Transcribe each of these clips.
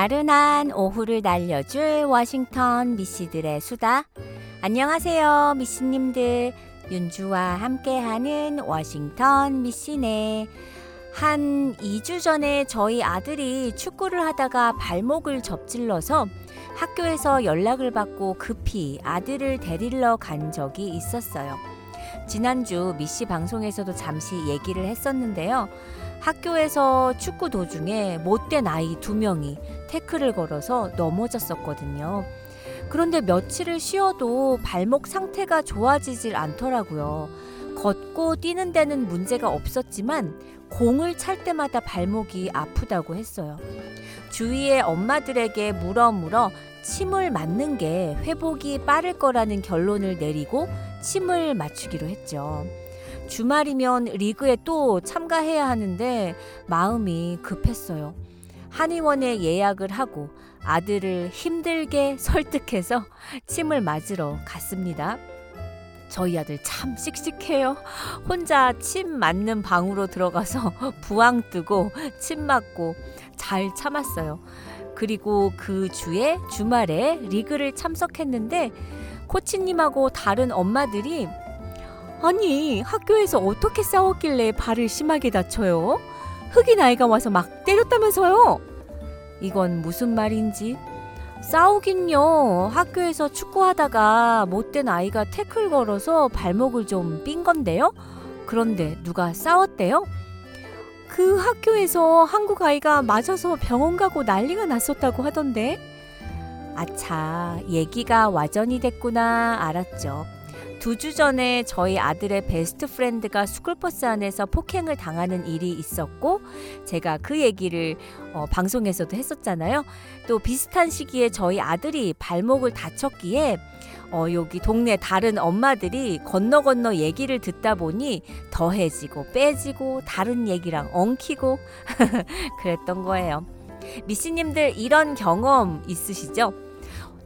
나른한 오후를 날려줄 워싱턴 미씨들의 수다. 안녕하세요, 미씨님들. 윤주와 함께하는 워싱턴 미씨네. 한 2주 전에 저희 아들이 축구를 하다가 발목을 접질러서 학교에서 연락을 받고 급히 아들을 데리러 간 적이 있었어요. 지난주 미씨 방송에서도 잠시 얘기를 했었는데요. 학교에서 축구 도중에 못된 아이 2명이 태클을 걸어서 넘어졌었거든요. 그런데 며칠을 쉬어도 발목 상태가 좋아지질 않더라고요. 걷고 뛰는 데는 문제가 없었지만 공을 찰 때마다 발목이 아프다고 했어요. 주위의 엄마들에게 물어 침을 맞는 게 회복이 빠를 거라는 결론을 내리고 침을 맞추기로 했죠. 주말이면 리그에 또 참가해야 하는데 마음이 급했어요. 한의원에 예약을 하고 아들을 힘들게 설득해서 침을 맞으러 갔습니다. 저희 아들 참 씩씩해요. 혼자 침 맞는 방으로 들어가서 부항 뜨고 침 맞고 잘 참았어요. 그리고 그 주에 주말에 리그를 참석했는데 코치님하고 다른 엄마들이 아니 학교에서 어떻게 싸웠길래 발을 심하게 다쳐요? 흑인 아이가 와서 막 때렸다면서요? 이건 무슨 말인지. 싸우긴요. 학교에서 축구하다가 못된 아이가 태클 걸어서 발목을 좀 삔 건데요. 그런데 누가 싸웠대요? 그 학교에서 한국 아이가 맞아서 병원 가고 난리가 났었다고 하던데. 아차, 얘기가 와전이 됐구나 알았죠. 2주 전에 저희 아들의 베스트 프렌드가 스쿨버스 안에서 폭행을 당하는 일이 있었고 제가 그 얘기를 방송에서도 했었잖아요. 또 비슷한 시기에 저희 아들이 발목을 다쳤기에 여기 동네 다른 엄마들이 건너 얘기를 듣다 보니 더해지고 빼지고 다른 얘기랑 엉키고 그랬던 거예요. 미씨님들 이런 경험 있으시죠?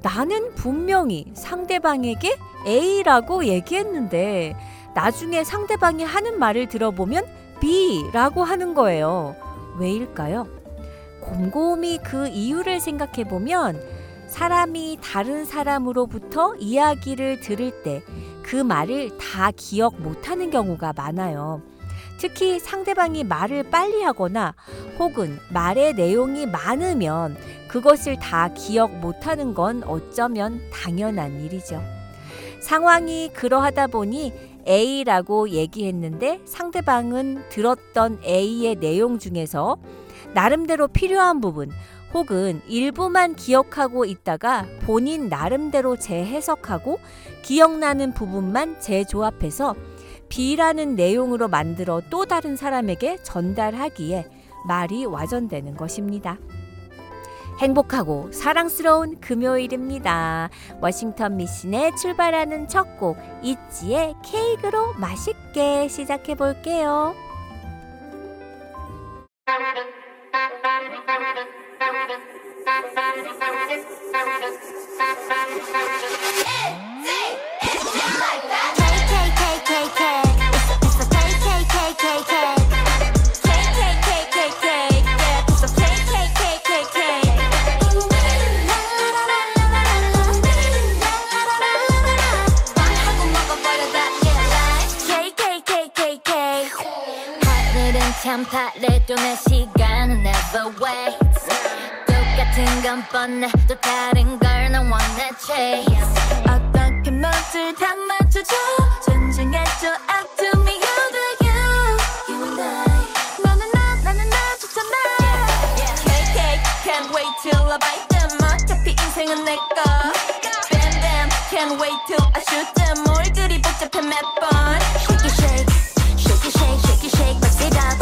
나는 분명히 상대방에게 A라고 얘기했는데 나중에 상대방이 하는 말을 들어보면 B라고 하는 거예요. 왜일까요? 곰곰이 그 이유를 생각해보면 사람이 다른 사람으로부터 이야기를 들을 때 그 말을 다 기억 못하는 경우가 많아요. 특히 상대방이 말을 빨리 하거나 혹은 말의 내용이 많으면 그것을 다 기억 못하는 건 어쩌면 당연한 일이죠. 상황이 그러하다 보니 A라고 얘기했는데 상대방은 들었던 A의 내용 중에서 나름대로 필요한 부분 혹은 일부만 기억하고 있다가 본인 나름대로 재해석하고 기억나는 부분만 재조합해서 B라는 내용으로 만들어 또 다른 사람에게 전달하기에 말이 와전되는 것입니다. 행복하고 사랑스러운 금요일입니다. 워싱턴 미신의 출발하는 첫 곡 있지의 케이크로 맛있게 시작해 볼게요. 파래동의 시간은 never waits. 똑같은 건 뻔해. 또 다른 걸 난 wanna chase. 어떻게 모두 다 맞춰줘. 존중해줘 up to me all the you. You and I. 너는 나 나는 나 좋잖아. KK can't wait till I bite them. 어차피 인생은 내 거. Bam bam can't wait till I shoot them. 뭘 그리 복잡해 몇 번. Shake it shake. Shake it shake. Shake it shake. Bust it up.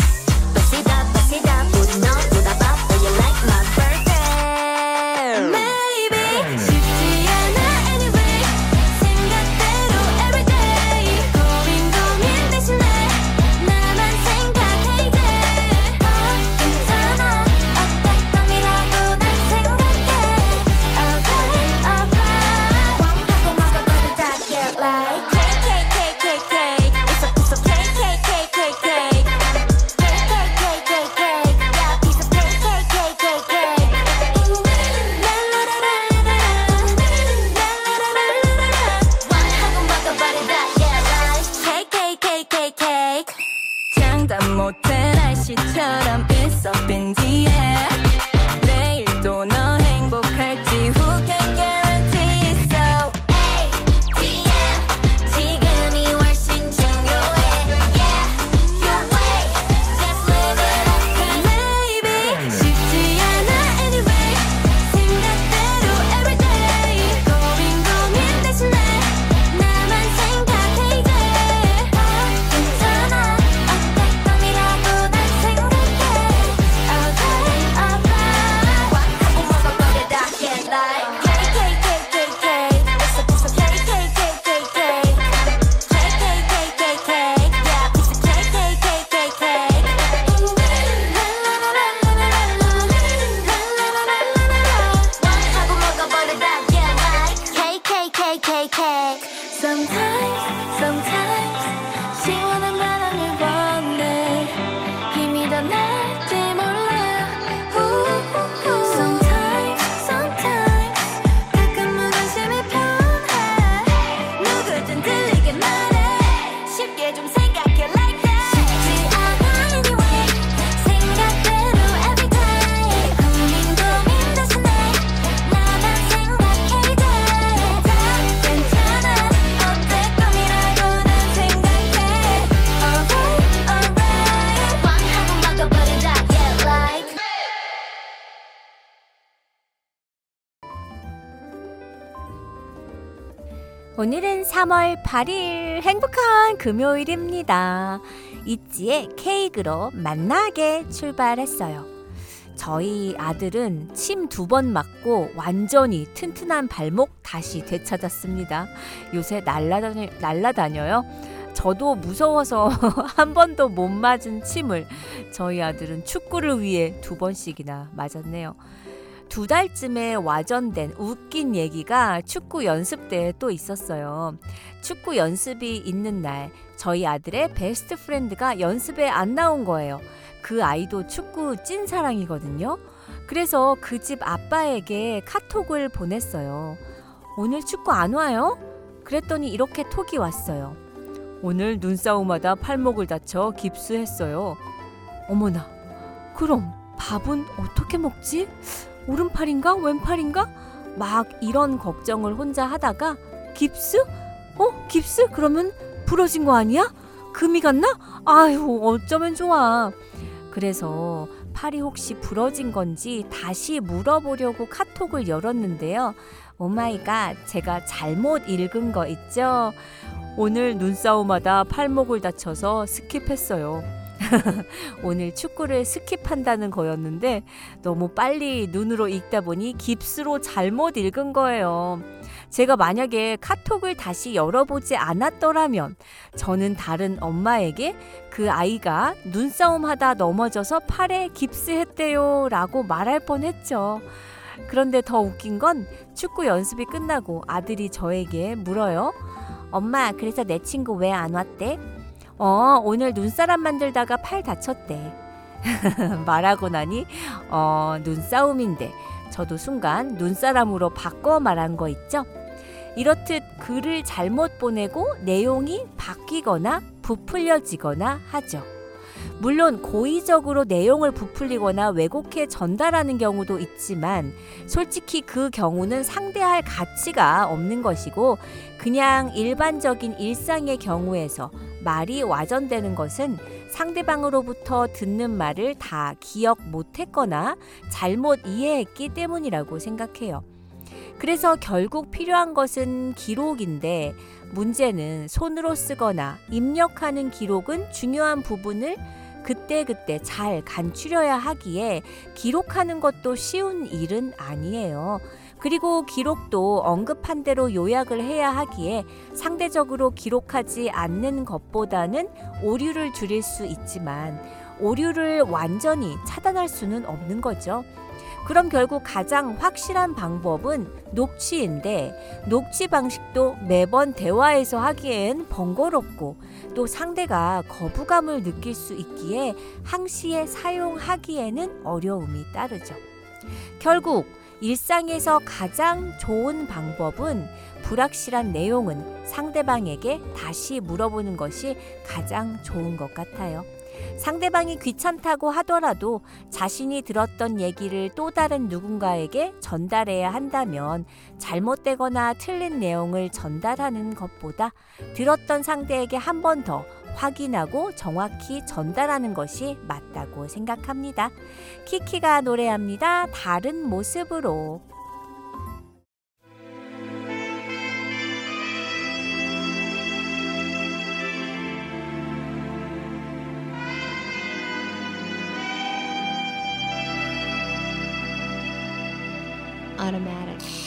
heck. Sometimes 시원한 바람을 원해. 힘이 더 날지 몰라. Ooh. Sometimes 가끔 무관심이 편해. 누구든 들리게 말해. 쉽게 좀 생각해 like that. 쉽지 않아 anyway. 생각대로 every day. 고민 대신에 나만 생각해 day. 다 괜찮아. 어떨 거미라고 난 생각해. Alright. 왕하고 막아버리자. Yeah like. 오늘은 3월 8일 행복한 금요일입니다. 있지의 케이크로 만나게 출발했어요. 저희 아들은 침 2번 맞고 완전히 튼튼한 발목 다시 되찾았습니다. 요새 날라다녀요. 저도 무서워서 한 번도 못 맞은 침을 저희 아들은 축구를 위해 2번씩이나 맞았네요. 2달쯤에 와전된 웃긴 얘기가 축구 연습 때에 또 있었어요. 축구 연습이 있는 날 저희 아들의 베스트 프렌드가 연습에 안 나온 거예요. 그 아이도 축구 찐사랑이거든요. 그래서 그 집 아빠에게 카톡을 보냈어요. 오늘 축구 안 와요? 그랬더니 이렇게 톡이 왔어요. 오늘 눈싸움하다 팔목을 다쳐 깁스했어요. 어머나, 그럼 밥은 어떻게 먹지? 오른팔인가? 왼팔인가? 막 이런 걱정을 혼자 하다가 깁스? 깁스? 그러면 부러진 거 아니야? 금이 갔나? 아유, 어쩌면 좋아. 그래서 팔이 혹시 부러진 건지 다시 물어보려고 카톡을 열었는데요. 오마이갓, 제가 잘못 읽은 거 있죠? 오늘 눈싸움하다 팔목을 다쳐서 스킵했어요. 오늘 축구를 스킵한다는 거였는데 너무 빨리 눈으로 읽다 보니 깁스로 잘못 읽은 거예요. 제가 만약에 카톡을 다시 열어보지 않았더라면 저는 다른 엄마에게 그 아이가 눈싸움하다 넘어져서 팔에 깁스했대요 라고 말할 뻔했죠. 그런데 더 웃긴 건 축구 연습이 끝나고 아들이 저에게 물어요. 엄마, 그래서 내 친구 왜 안 왔대? 오늘 눈사람 만들다가 팔 다쳤대. 말하고 나니 눈싸움인데 저도 순간 눈사람으로 바꿔 말한 거 있죠? 이렇듯 글을 잘못 보내고 내용이 바뀌거나 부풀려지거나 하죠. 물론 고의적으로 내용을 부풀리거나 왜곡해 전달하는 경우도 있지만 솔직히 그 경우는 상대할 가치가 없는 것이고 그냥 일반적인 일상의 경우에서 말이 와전되는 것은 상대방으로부터 듣는 말을 다 기억 못했거나 잘못 이해했기 때문이라고 생각해요. 그래서 결국 필요한 것은 기록인데 문제는 손으로 쓰거나 입력하는 기록은 중요한 부분을 그때그때 잘 간추려야 하기에 기록하는 것도 쉬운 일은 아니에요. 그리고 기록도 언급한 대로 요약을 해야 하기에 상대적으로 기록하지 않는 것보다는 오류를 줄일 수 있지만 오류를 완전히 차단할 수는 없는 거죠. 그럼 결국 가장 확실한 방법은 녹취인데 녹취 방식도 매번 대화에서 하기엔 번거롭고 또 상대가 거부감을 느낄 수 있기에 항시에 사용하기에는 어려움이 따르죠. 결국 일상에서 가장 좋은 방법은 불확실한 내용은 상대방에게 다시 물어보는 것이 가장 좋은 것 같아요. 상대방이 귀찮다고 하더라도 자신이 들었던 얘기를 또 다른 누군가에게 전달해야 한다면 잘못되거나 틀린 내용을 전달하는 것보다 들었던 상대에게 한 번 더 확인하고 정확히 전달하는 것이 맞다고 생각합니다. 키키가 노래합니다. 다른 모습으로. Automatic.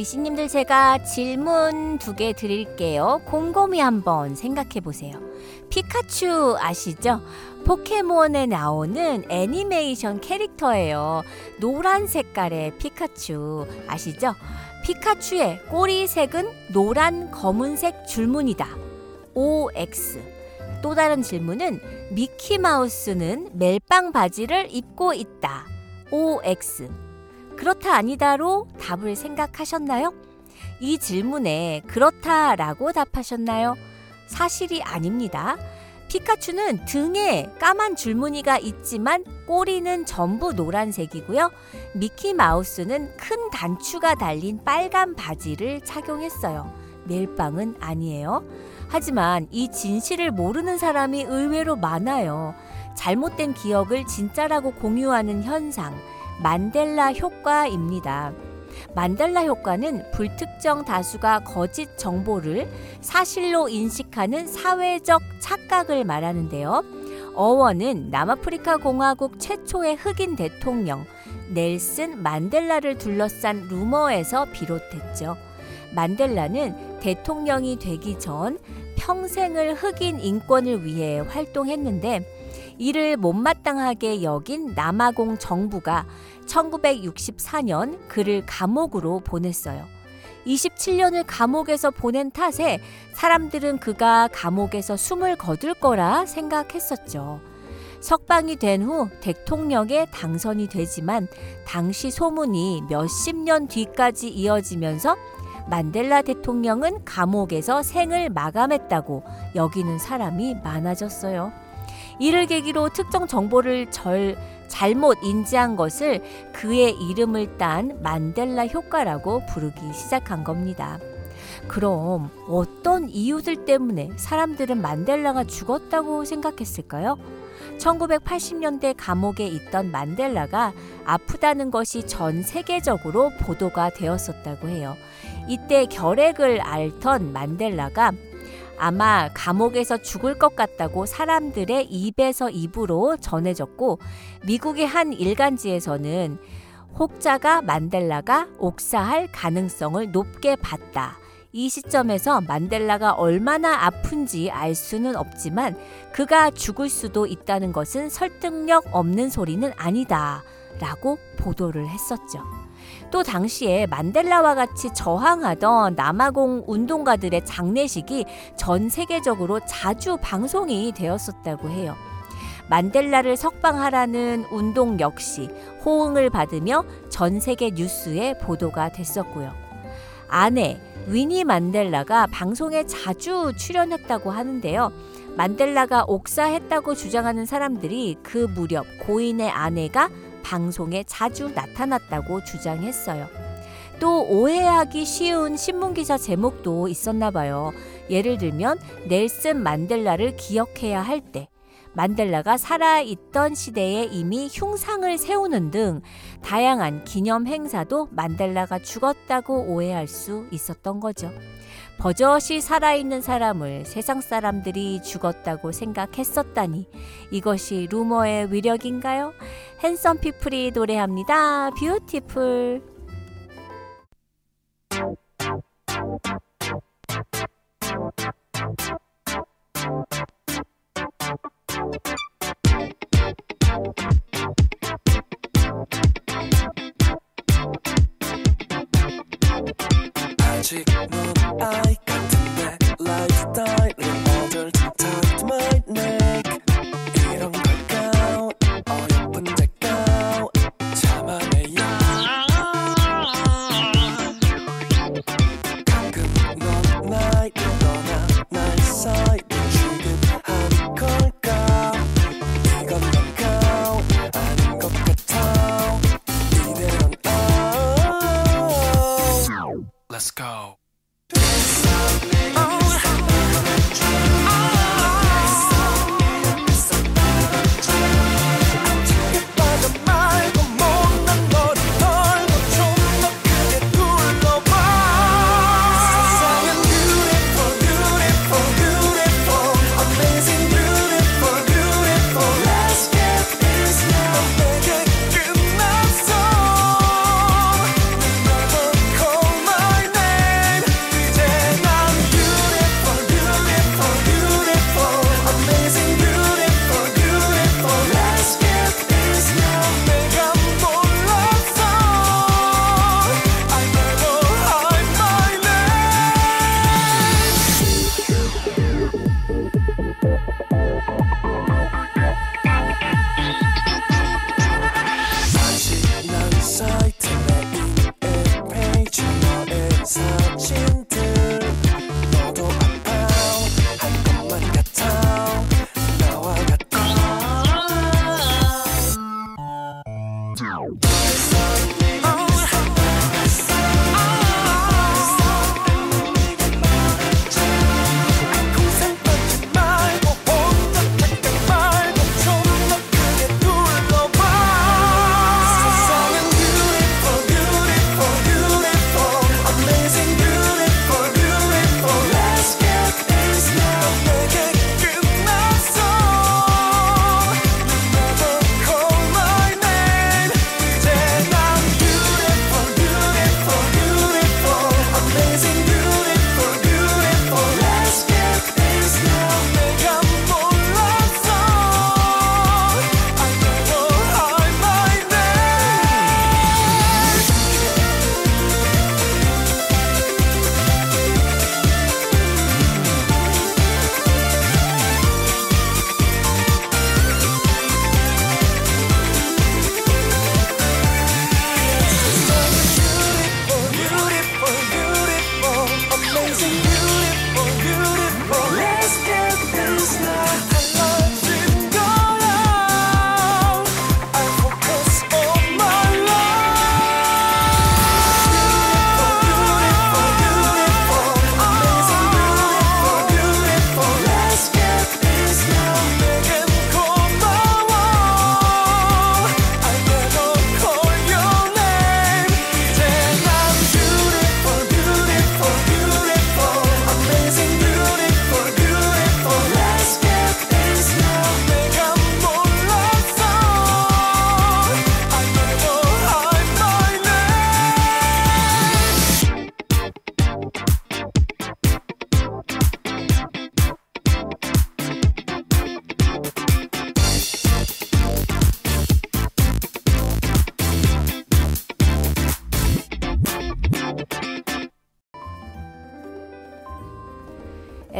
미씨님들 제가 질문 2개 드릴게요. 곰곰이 한번 생각해보세요. 피카츄 아시죠? 포켓몬에 나오는 애니메이션 캐릭터예요. 노란 색깔의 피카츄 아시죠? 피카츄의 꼬리색은 노란 검은색 줄무늬다. OX. 또 다른 질문은 미키마우스는 멜빵 바지를 입고 있다. OX. 그렇다 아니다로 답을 생각하셨나요? 이 질문에 그렇다라고 답하셨나요? 사실이 아닙니다. 피카츄는 등에 까만 줄무늬가 있지만 꼬리는 전부 노란색이고요. 미키마우스는 큰 단추가 달린 빨간 바지를 착용했어요. 멜빵은 아니에요. 하지만 이 진실을 모르는 사람이 의외로 많아요. 잘못된 기억을 진짜라고 공유하는 현상, 만델라 효과입니다. 만델라 효과는 불특정 다수가 거짓 정보를 사실로 인식하는 사회적 착각을 말하는데요. 어원은 남아프리카 공화국 최초의 흑인 대통령 넬슨 만델라를 둘러싼 루머에서 비롯됐죠. 만델라는 대통령이 되기 전 평생을 흑인 인권을 위해 활동했는데 이를 못마땅하게 여긴 남아공 정부가 1964년 그를 감옥으로 보냈어요. 27년을 감옥에서 보낸 탓에 사람들은 그가 감옥에서 숨을 거둘 거라 생각했었죠. 석방이 된 후 대통령에 당선이 되지만 당시 소문이 몇십 년 뒤까지 이어지면서 만델라 대통령은 감옥에서 생을 마감했다고 여기는 사람이 많아졌어요. 이를 계기로 특정 정보를 잘못 인지한 것을 그의 이름을 딴 만델라 효과라고 부르기 시작한 겁니다. 그럼 어떤 이유들 때문에 사람들은 만델라가 죽었다고 생각했을까요? 1980년대 감옥에 있던 만델라가 아프다는 것이 전 세계적으로 보도가 되었었다고 해요. 이때 결핵을 앓던 만델라가 아마 감옥에서 죽을 것 같다고 사람들의 입에서 입으로 전해졌고 미국의 한 일간지에서는 혹자가 만델라가 옥사할 가능성을 높게 봤다. 이 시점에서 만델라가 얼마나 아픈지 알 수는 없지만 그가 죽을 수도 있다는 것은 설득력 없는 소리는 아니다. 라고 보도를 했었죠. 또 당시에 만델라와 같이 저항하던 남아공 운동가들의 장례식이 전 세계적으로 자주 방송이 되었었다고 해요. 만델라를 석방하라는 운동 역시 호응을 받으며 전 세계 뉴스에 보도가 됐었고요. 아내 위니 만델라가 방송에 자주 출연했다고 하는데요. 만델라가 옥사했다고 주장하는 사람들이 그 무렵 고인의 아내가 방송에 자주 나타났다고 주장했어요. 또 오해하기 쉬운 신문기사 제목도 있었나 봐요. 예를 들면 넬슨 만델라를 기억해야 할 때, 만델라가 살아있던 시대에 이미 흉상을 세우는 등 다양한 기념 행사도 만델라가 죽었다고 오해할 수 있었던 거죠. 버젓이 살아있는 사람을 세상 사람들이 죽었다고 생각했었다니 이것이 루머의 위력인가요? 핸섬 피플이 노래합니다. 뷰티풀. 아직 넌 아이 같은데 라이프스타일을 어딜 탓 my neck 이런 걸까 어여쁜 데까 참아내야 가끔 넌 나에게 떠나 나의 사이를 취급한 걸까 이건 뭔가 아닌 것 같아 이대로는 oh Let's go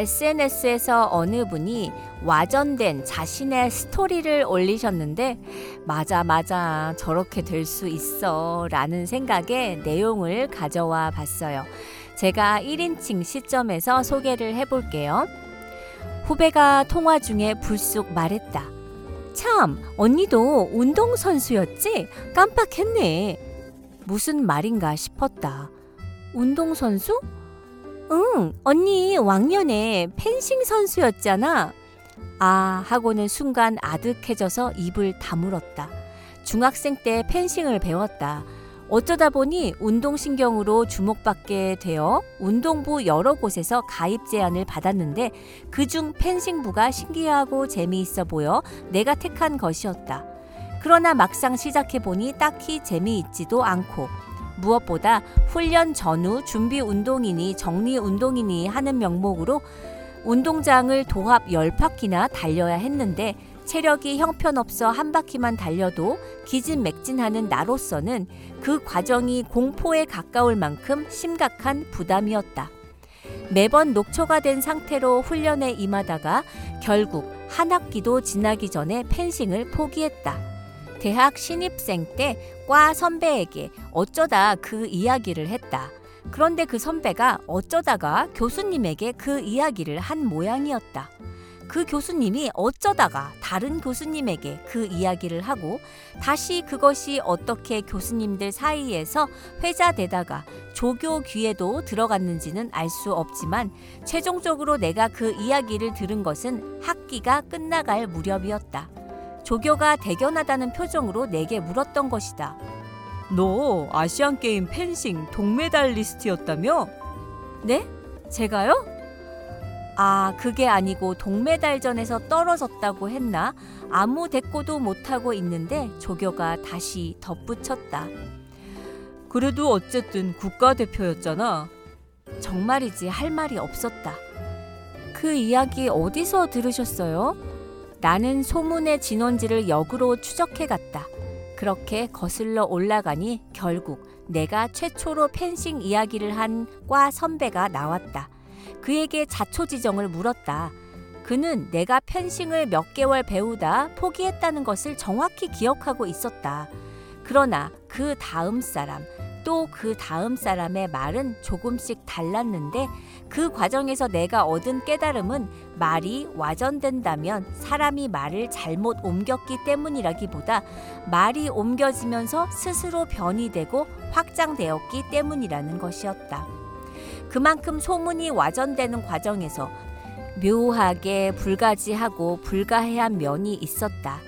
SNS에서 어느 분이 와전된 자신의 스토리를 올리셨는데 맞아 저렇게 될 수 있어 라는 생각에 내용을 가져와 봤어요. 제가 1인칭 시점에서 소개를 해볼게요. 후배가 통화 중에 불쑥 말했다. 참, 언니도 운동선수였지? 깜빡했네. 무슨 말인가 싶었다. 운동선수? 응, 언니 왕년에 펜싱 선수였잖아. 아, 하고는 순간 아득해져서 입을 다물었다. 중학생 때 펜싱을 배웠다. 어쩌다 보니 운동신경으로 주목받게 되어 운동부 여러 곳에서 가입 제안을 받았는데 그중 펜싱부가 신기하고 재미있어 보여 내가 택한 것이었다. 그러나 막상 시작해보니 딱히 재미있지도 않고 무엇보다 훈련 전후 준비 운동이니 정리 운동이니 하는 명목으로 운동장을 도합 10바퀴나 달려야 했는데 체력이 형편없어 한 바퀴만 달려도 기진맥진하는 나로서는 그 과정이 공포에 가까울 만큼 심각한 부담이었다. 매번 녹초가 된 상태로 훈련에 임하다가 결국 한 학기도 지나기 전에 펜싱을 포기했다. 대학 신입생 때 과 선배에게 어쩌다 그 이야기를 했다. 그런데 그 선배가 어쩌다가 교수님에게 그 이야기를 한 모양이었다. 그 교수님이 어쩌다가 다른 교수님에게 그 이야기를 하고 다시 그것이 어떻게 교수님들 사이에서 회자되다가 조교 귀에도 들어갔는지는 알 수 없지만 최종적으로 내가 그 이야기를 들은 것은 학기가 끝나갈 무렵이었다. 조교가 대견하다는 표정으로 내게 물었던 것이다. 너 아시안게임 펜싱 동메달리스트였다며? 네? 제가요? 아, 그게 아니고 동메달전에서 떨어졌다고 했나? 아무 대꾸도 못하고 있는데 조교가 다시 덧붙였다. 그래도 어쨌든 국가대표였잖아. 정말이지 할 말이 없었다. 그 이야기 어디서 들으셨어요? 나는 소문의 진원지를 역으로 추적해갔다. 그렇게 거슬러 올라가니 결국 내가 최초로 펜싱 이야기를 한 과 선배가 나왔다. 그에게 자초지정을 물었다. 그는 내가 펜싱을 몇 개월 배우다 포기했다는 것을 정확히 기억하고 있었다. 그러나 그 다음 사람, 또 그 다음 사람의 말은 조금씩 달랐는데 그 과정에서 내가 얻은 깨달음은 말이 와전된다면 사람이 말을 잘못 옮겼기 때문이라기보다 말이 옮겨지면서 스스로 변이 되고 확장되었기 때문이라는 것이었다. 그만큼 소문이 와전되는 과정에서 묘하게 불가지하고 불가해한 면이 있었다.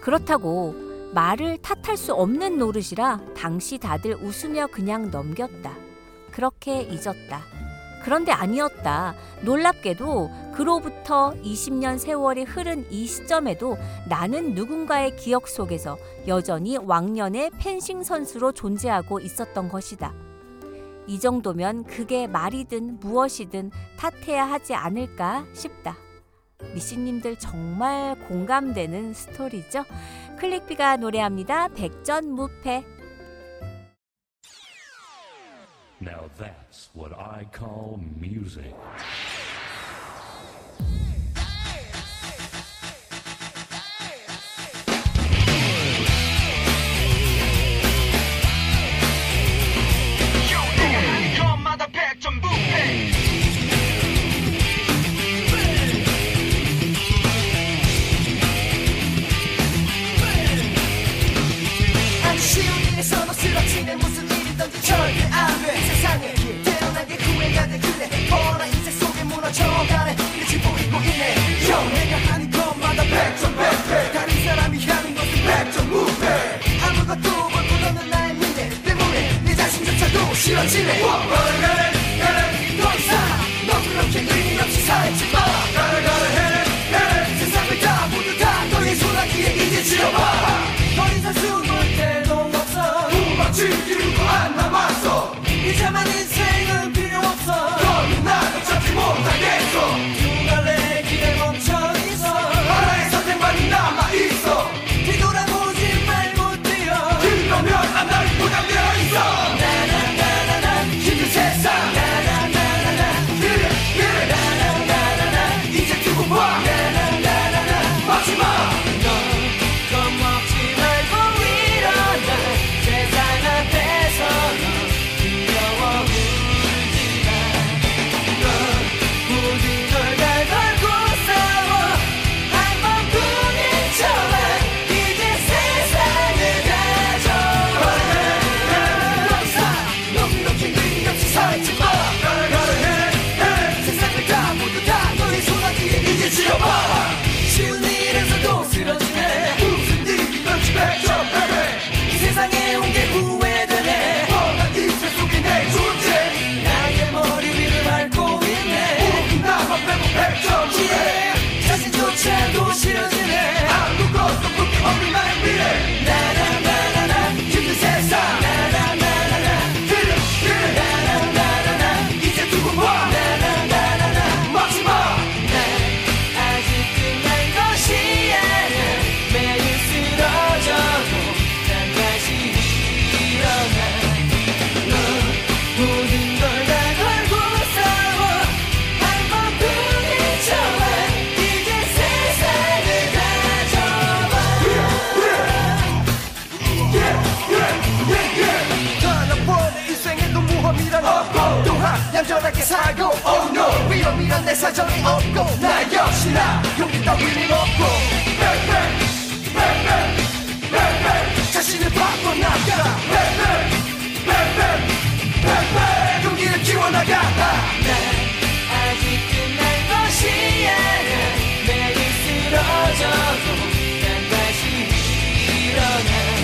그렇다고 말을 탓할 수 없는 노릇이라 당시 다들 웃으며 그냥 넘겼다. 그렇게 잊었다. 그런데 아니었다. 놀랍게도 그로부터 20년 세월이 흐른 이 시점에도 나는 누군가의 기억 속에서 여전히 왕년의 펜싱 선수로 존재하고 있었던 것이다. 이 정도면 그게 말이든 무엇이든 탓해야 하지 않을까 싶다. 미씨님들 정말 공감되는 스토리죠? 클릭비가 노래합니다. 백전무패. Now that's what I call music. 사정이 없고 나 역시나 용기 따위는 없고 백백 백백 백백 자신을 바꿔나가라 백백 백백 백백 용기를 키워나가라 아직 끝난 것이 아니야 매일 쓰러져도 난 다시 일어나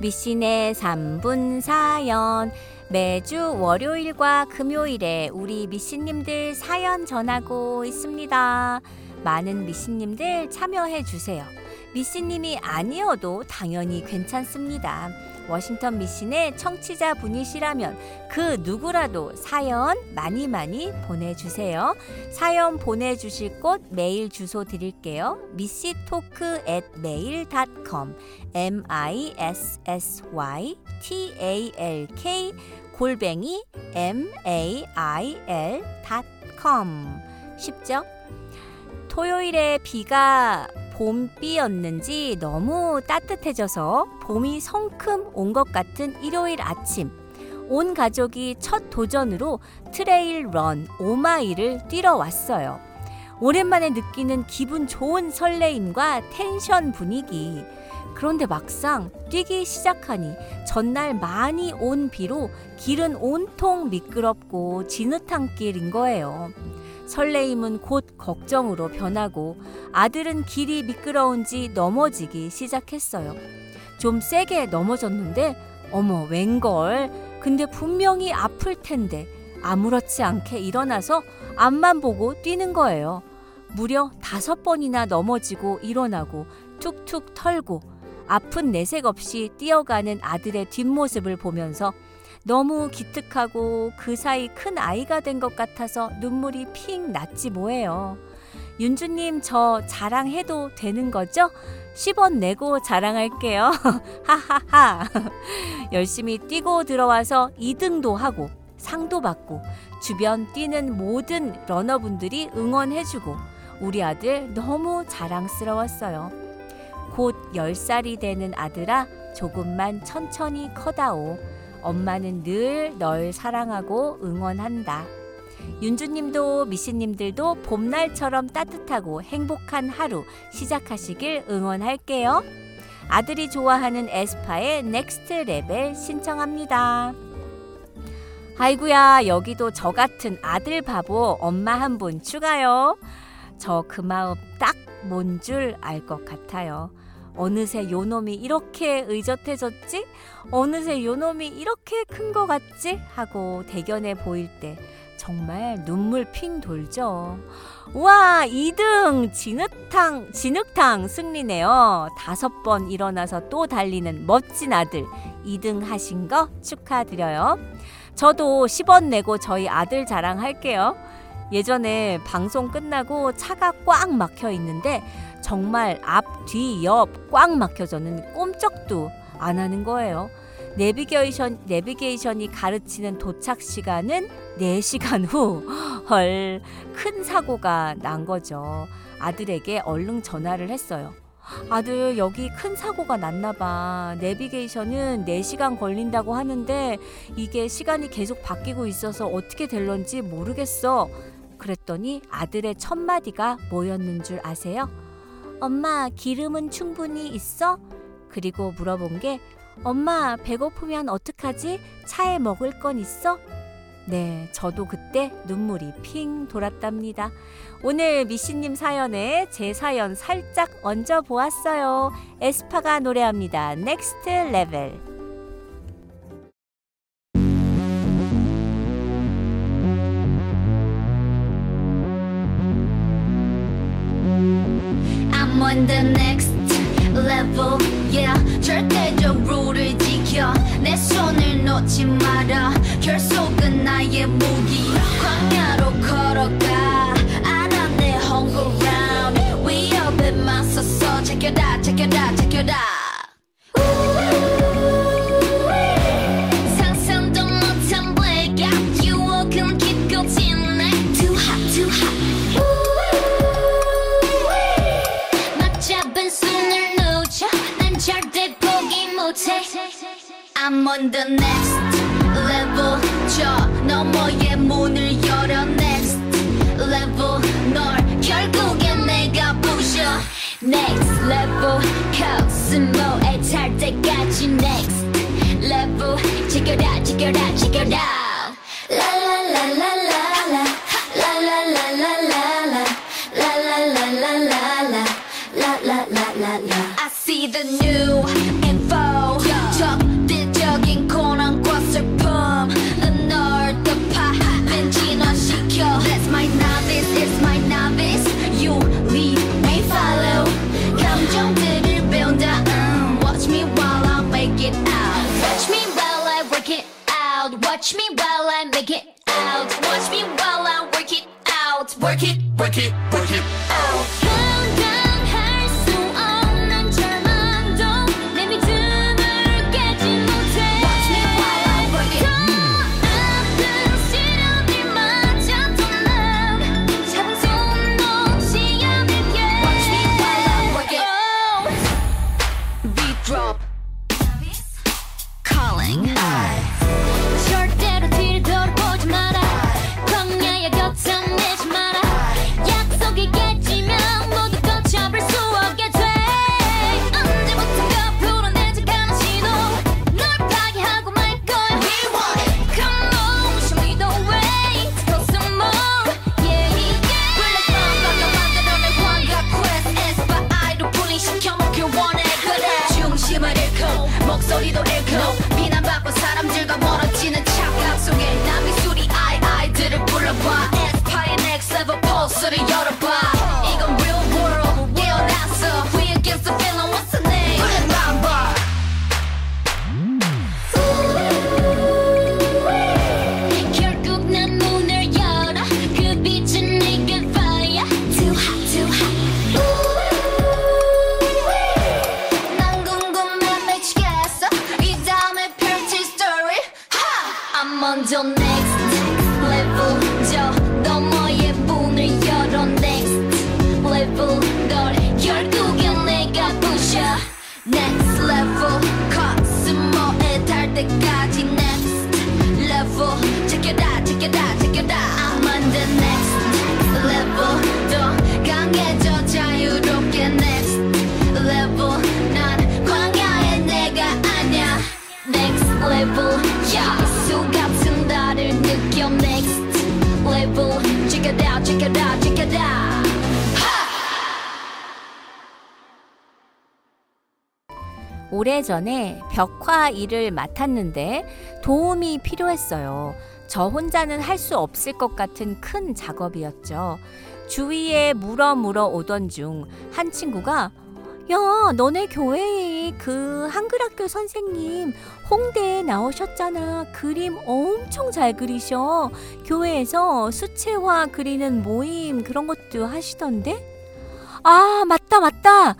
미씨네 3분 사연. 매주 월요일과 금요일에 우리 미씨님들 사연 전하고 있습니다. 많은 미씨님들 참여해 주세요. 미씨님이 아니어도 당연히 괜찮습니다. 워싱턴 미신의 청취자 분이시라면 그 누구라도 사연 많이 많이 보내주세요. 사연 보내주실 곳 메일 주소 드릴게요. missytalk@mail.com missytalk@mail.com 쉽죠? 토요일에 비가 봄비였는지 너무 따뜻해져서 봄이 성큼 온 것 같은 일요일 아침, 온 가족이 첫 도전으로 트레일 런 5마일을 뛰러 왔어요. 오랜만에 느끼는 기분 좋은 설레임과 텐션 분위기. 그런데 막상 뛰기 시작하니 전날 많이 온 비로 길은 온통 미끄럽고 진흙탕 길인 거예요. 설레임은 곧 걱정으로 변하고 아들은 길이 미끄러운지 넘어지기 시작했어요. 좀 세게 넘어졌는데 어머 웬걸, 근데 분명히 아플 텐데 아무렇지 않게 일어나서 앞만 보고 뛰는 거예요. 무려 5번이나 넘어지고 일어나고 툭툭 털고 아픈 내색 없이 뛰어가는 아들의 뒷모습을 보면서 너무 기특하고 그 사이 큰 아이가 된 것 같아서 눈물이 핑 났지 뭐예요. 윤주님 저 자랑해도 되는 거죠? 10원 내고 자랑할게요. 하하하. 열심히 뛰고 들어와서 2등도 하고 상도 받고 주변 뛰는 모든 러너분들이 응원해주고 우리 아들 너무 자랑스러웠어요. 곧 10살이 되는 아들아 조금만 천천히 커다오. 엄마는 늘 널 사랑하고 응원한다. 윤주님도 미씨님들도 봄날처럼 따뜻하고 행복한 하루 시작하시길 응원할게요. 아들이 좋아하는 에스파의 넥스트 레벨 신청합니다. 아이고야, 여기도 저 같은 아들 바보 엄마 한 분 추가요. 저 그 마음 딱 뭔 줄 알 것 같아요. 어느새 요놈이 이렇게 의젓해졌지? 어느새 요놈이 이렇게 큰 거 같지? 하고 대견해 보일 때 정말 눈물 핑 돌죠. 우와, 2등 진흙탕 승리네요. 5번 일어나서 또 달리는 멋진 아들 2등 하신 거 축하드려요. 저도 10원 내고 저희 아들 자랑할게요. 예전에 방송 끝나고 차가 꽉 막혀 있는데 정말 앞, 뒤, 옆 꽉 막혀서는 꼼짝도 안 하는 거예요. 내비게이션이 가르치는 도착 시간은 4시간 후. 헐, 큰 사고가 난 거죠. 아들에게 얼른 전화를 했어요. 아들, 여기 큰 사고가 났나 봐. 내비게이션은 4시간 걸린다고 하는데 이게 시간이 계속 바뀌고 있어서 어떻게 될런지 모르겠어. 그랬더니 아들의 첫 마디가 뭐였는 줄 아세요? 엄마, 기름은 충분히 있어? 그리고 물어본 게 엄마, 배고프면 어떡하지? 차에 먹을 건 있어? 네, 저도 그때 눈물이 핑 돌았답니다. 오늘 미씨님 사연에 제 사연 살짝 얹어보았어요. 에스파가 노래합니다. 넥스트 레벨. On the next level, yeah. 절대적으로를 지켜 내 손을 놓지 마라. 결속은 나의 무기. 광야로 걸어가. 알아 내 home go round. 위협에 맞서서 check it out, check it out, check it out. I'm on the next level. 저 너머의 문을 열어 next level. 널 결국엔 내가 부셔 next level. 코스모에 탈 때까지 next level. Check it out, check it out, check it out. La la la la la la la la la la la la la la la la la la la la la. I see the new info. 적대적인 고난과 슬픔 Watch me while I make it out. Watch me while I work it out. Work it, work it, work it out. 목소리도 에코 비난받고 사람들과 멀어지는 착각 속에 난 미술이 아이들을 불러봐 에스파의 next level 포스를 열어봐 이건 real world 깨어났어 We against the villain what's the name 그래 난 봐 결국 난 문을 열어 그 빛은 내게 fire Too hot too hot 먼저 next level 저 너머의 문을 열어 next level 널 결국엔 내가 부셔 next level 코스모에 달 때까지 next level 제껴다 제껴다 제껴다 I'm on the next level 더 강해져 자유롭게 next level 난 광야에 내가 아냐 next level yeah Next level, check it out, check it out, check it out. 오래전에 벽화 일을 맡았는데 도움이 필요했어요. 저 혼자는 할 수 없을 것 같은 큰 작업이었죠. 주위에 물어 오던 중 한 친구가 야, 너네 교회에 그 한글학교 선생님 홍대에 나오셨잖아. 그림 엄청 잘 그리셔. 교회에서 수채화 그리는 모임 그런 것도 하시던데? 아, 맞다.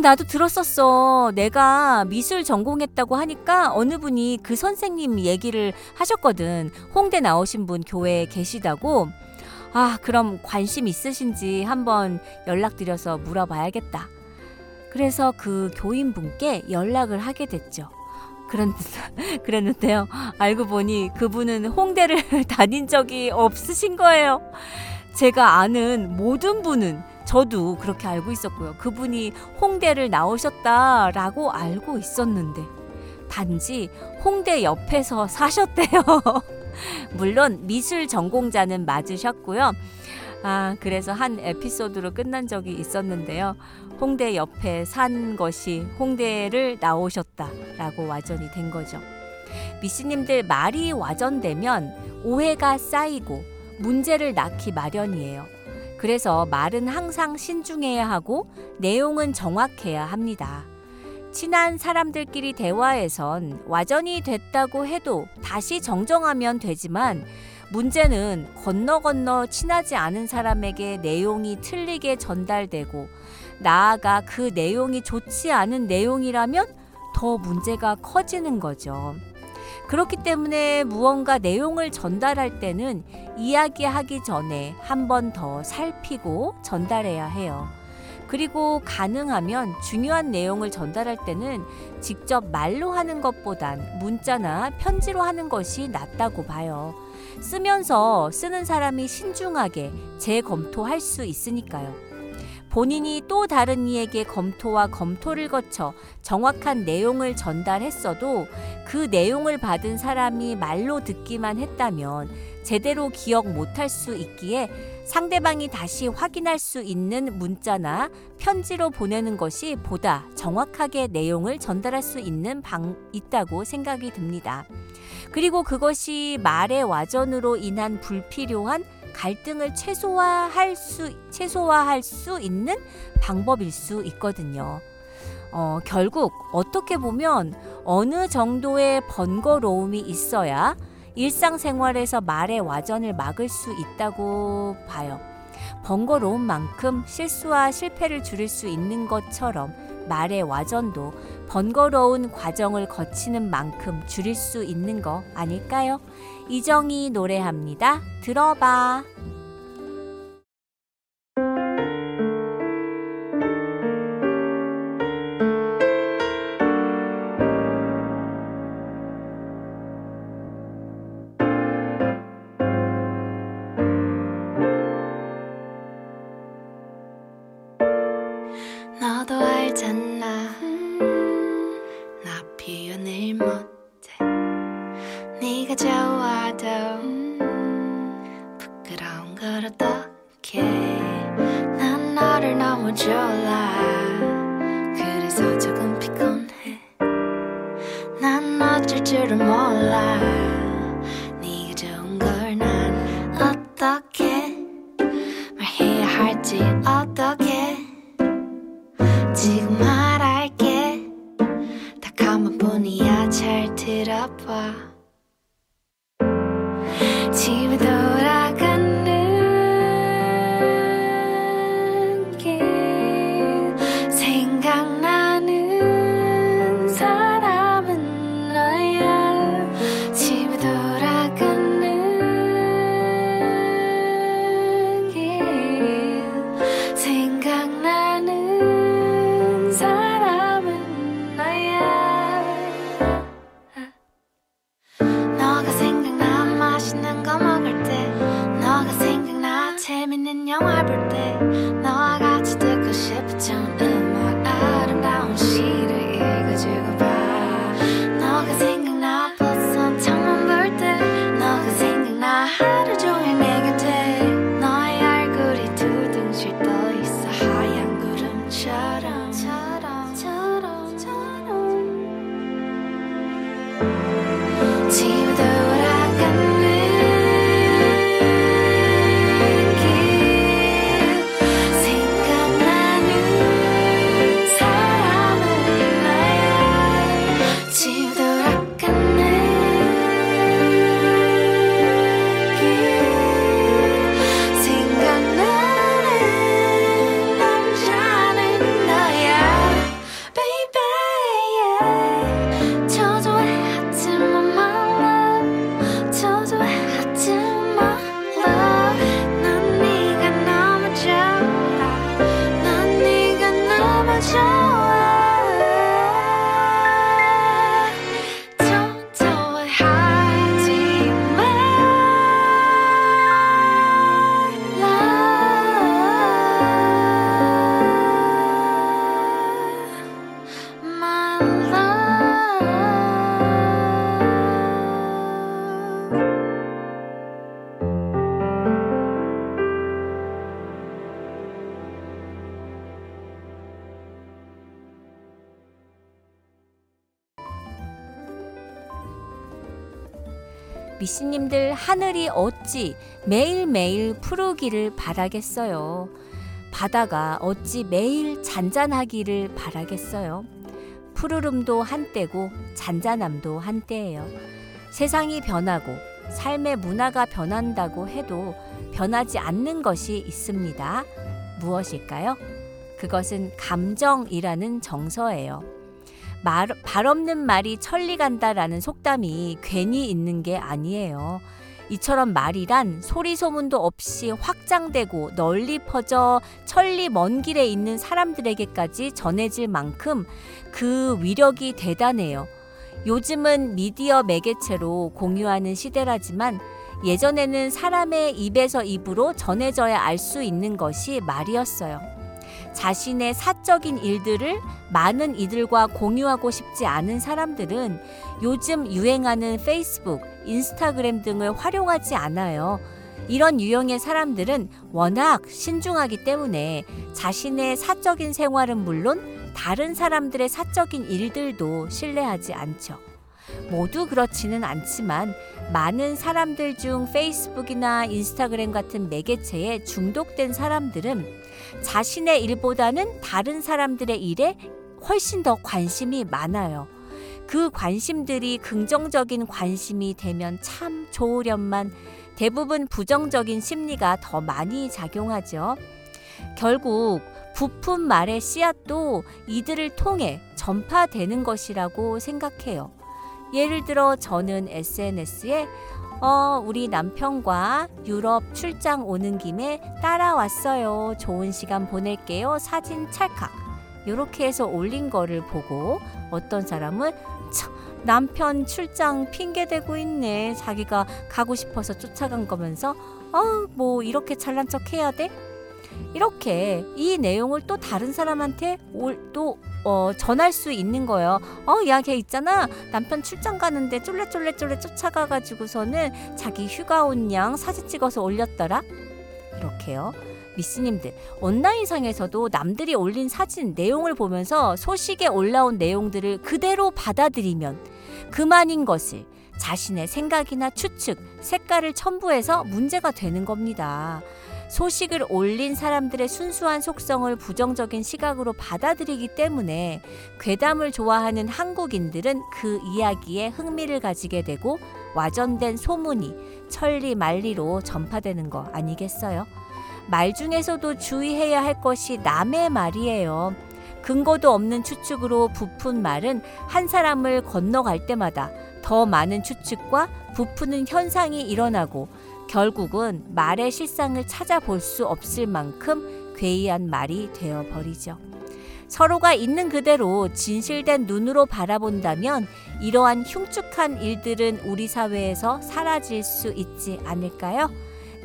나도 들었었어. 내가 미술 전공했다고 하니까 어느 분이 그 선생님 얘기를 하셨거든. 홍대 나오신 분 교회에 계시다고. 아, 그럼 관심 있으신지 한번 연락드려서 물어봐야겠다. 그래서 그 교인분께 연락을 하게 됐죠. 그랬는데요. 알고 보니 그분은 홍대를 다닌 적이 없으신 거예요. 제가 아는 모든 분은 저도 그렇게 알고 있었고요. 그분이 홍대를 나오셨다라고 알고 있었는데 단지 홍대 옆에서 사셨대요. 물론 미술 전공자는 맞으셨고요. 아, 그래서 한 에피소드로 끝난 적이 있었는데요. 홍대 옆에 산 것이 홍대를 나오셨다라고 와전이 된 거죠. 미씨님들 말이 와전되면 오해가 쌓이고 문제를 낳기 마련이에요. 그래서 말은 항상 신중해야 하고 내용은 정확해야 합니다. 친한 사람들끼리 대화에선 와전이 됐다고 해도 다시 정정하면 되지만 문제는 건너 친하지 않은 사람에게 내용이 틀리게 전달되고 나아가 그 내용이 좋지 않은 내용이라면 더 문제가 커지는 거죠. 그렇기 때문에 무언가 내용을 전달할 때는 이야기하기 전에 한 번 더 살피고 전달해야 해요. 그리고 가능하면 중요한 내용을 전달할 때는 직접 말로 하는 것보단 문자나 편지로 하는 것이 낫다고 봐요. 쓰면서 쓰는 사람이 신중하게 재검토할 수 있으니까요. 본인이 또 다른 이에게 검토를 거쳐 정확한 내용을 전달했어도 그 내용을 받은 사람이 말로 듣기만 했다면 제대로 기억 못할 수 있기에 상대방이 다시 확인할 수 있는 문자나 편지로 보내는 것이 보다 정확하게 내용을 전달할 수 있는 있다고 생각이 듭니다. 그리고 그것이 말의 와전으로 인한 불필요한 갈등을 최소화할 수 있는 방법일 수 있거든요. 결국 어떻게 보면 어느 정도의 번거로움이 있어야 일상생활에서 말의 와전을 막을 수 있다고 봐요. 번거로운 만큼 실수와 실패를 줄일 수 있는 것처럼 말의 와전도 번거로운 과정을 거치는 만큼 줄일 수 있는 거 아닐까요? 이정이 노래합니다. 들어봐. 미씨님들, 하늘이 어찌 매일매일 푸르기를 바라겠어요. 바다가 어찌 매일 잔잔하기를 바라겠어요. 푸르름도 한때고 잔잔함도 한때예요. 세상이 변하고 삶의 문화가 변한다고 해도 변하지 않는 것이 있습니다. 무엇일까요? 그것은 감정이라는 정서예요. 발 없는 말이 천리 간다라는 속담이 괜히 있는 게 아니에요. 이처럼 말이란 소리 소문도 없이 확장되고 널리 퍼져 천리 먼 길에 있는 사람들에게까지 전해질 만큼 그 위력이 대단해요. 요즘은 미디어 매개체로 공유하는 시대라지만 예전에는 사람의 입에서 입으로 전해져야 알 수 있는 것이 말이었어요. 자신의 사적인 일들을 많은 이들과 공유하고 싶지 않은 사람들은 요즘 유행하는 페이스북, 인스타그램 등을 활용하지 않아요. 이런 유형의 사람들은 워낙 신중하기 때문에 자신의 사적인 생활은 물론 다른 사람들의 사적인 일들도 신뢰하지 않죠. 모두 그렇지는 않지만 많은 사람들 중 페이스북이나 인스타그램 같은 매개체에 중독된 사람들은 자신의 일보다는 다른 사람들의 일에 훨씬 더 관심이 많아요. 그 관심들이 긍정적인 관심이 되면 참 좋으련만 대부분 부정적인 심리가 더 많이 작용하죠. 결국 부푼 말의 씨앗도 이들을 통해 전파되는 것이라고 생각해요. 예를 들어 저는 SNS에 우리 남편과 유럽 출장 오는 김에 따라왔어요. 좋은 시간 보낼게요. 사진 찰칵. 이렇게 해서 올린 거를 보고 어떤 사람은 남편 출장 핑계대고 있네. 자기가 가고 싶어서 쫓아간 거면서 뭐 이렇게 잘난 척 해야 돼? 이렇게 이 내용을 또 다른 사람한테 전할 수 있는 거예요. 야, 걔 있잖아. 남편 출장 가는데 쫄래쫄래쫄래 쫓아가가지고서는 자기 휴가 온 양 사진 찍어서 올렸더라. 이렇게요. 미씨님들, 온라인상에서도 남들이 올린 사진 내용을 보면서 소식에 올라온 내용들을 그대로 받아들이면 그만인 것을 자신의 생각이나 추측, 색깔을 첨부해서 문제가 되는 겁니다. 소식을 올린 사람들의 순수한 속성을 부정적인 시각으로 받아들이기 때문에 괴담을 좋아하는 한국인들은 그 이야기에 흥미를 가지게 되고 와전된 소문이 천리만리로 전파되는 거 아니겠어요? 말 중에서도 주의해야 할 것이 남의 말이에요. 근거도 없는 추측으로 부푼 말은 한 사람을 건너갈 때마다 더 많은 추측과 부푸는 현상이 일어나고 결국은 말의 실상을 찾아볼 수 없을 만큼 괴이한 말이 되어버리죠. 서로가 있는 그대로 진실된 눈으로 바라본다면 이러한 흉측한 일들은 우리 사회에서 사라질 수 있지 않을까요?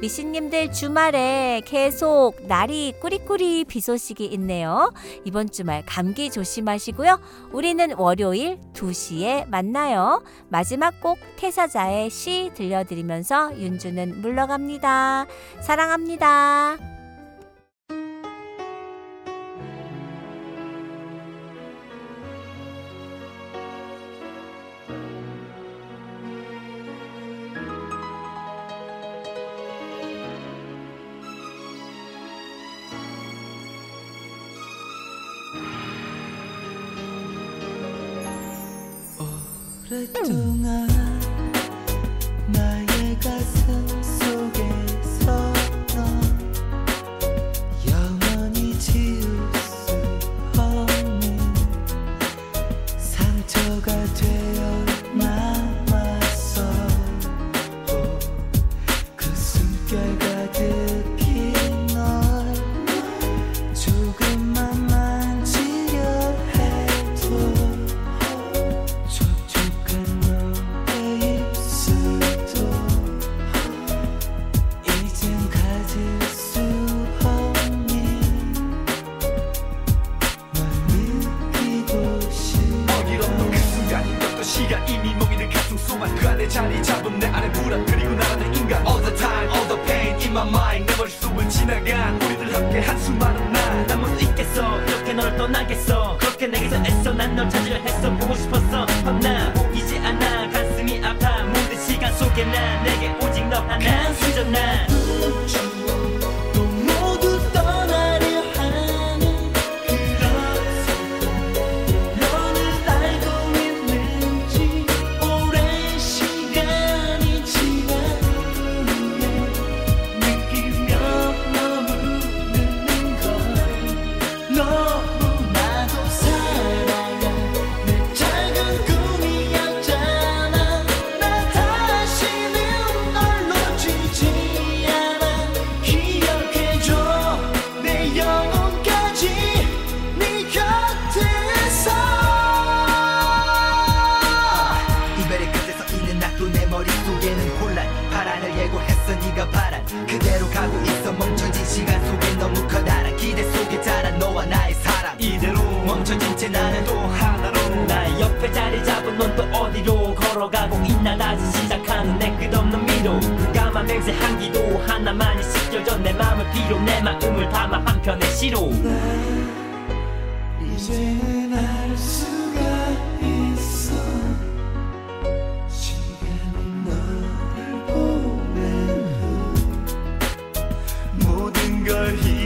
미씨님들, 주말에 계속 날이 꾸리꾸리 비 소식이 있네요. 이번 주말 감기 조심하시고요. 우리는 월요일 2시에 만나요. 마지막 곡 태사자의 시 들려드리면서 윤주는 물러갑니다. 사랑합니다. 오랫동안 나의 가슴 속에서 넌 영원히 지울 수 없는 상처가 되어 남았어. 그 숨결 가득히 널 조금만 만지려 해도 자리 잡은 내 안에 불안 그리고 나라는 인간. All the time, all the pain in my mind. 내 머릿속을 지나간 우리들 함께 한 수많은 날. 난 못 잊겠어 이렇게 널 떠나겠어. 그렇게 내게서 애써 난 널 찾으려 했어. 보고 싶었어 밤낮 보이지 않아. 가슴이 아파 모든 시간 속에 난 내게 오직 너 하나 간수전 난 나는 또 하나로 나의 옆에 자리 잡은 넌 또 어디로 걸어가고 있나. 다시 시작하는 내 끝없는 미로 그 까만 맹세 한기도 하나만이 씻겨져 내 맘을 비로 내 마음을 담아 한 편의 시로. 이제는 알 수가 있어. 지금은 너를 보낸 후 모든 걸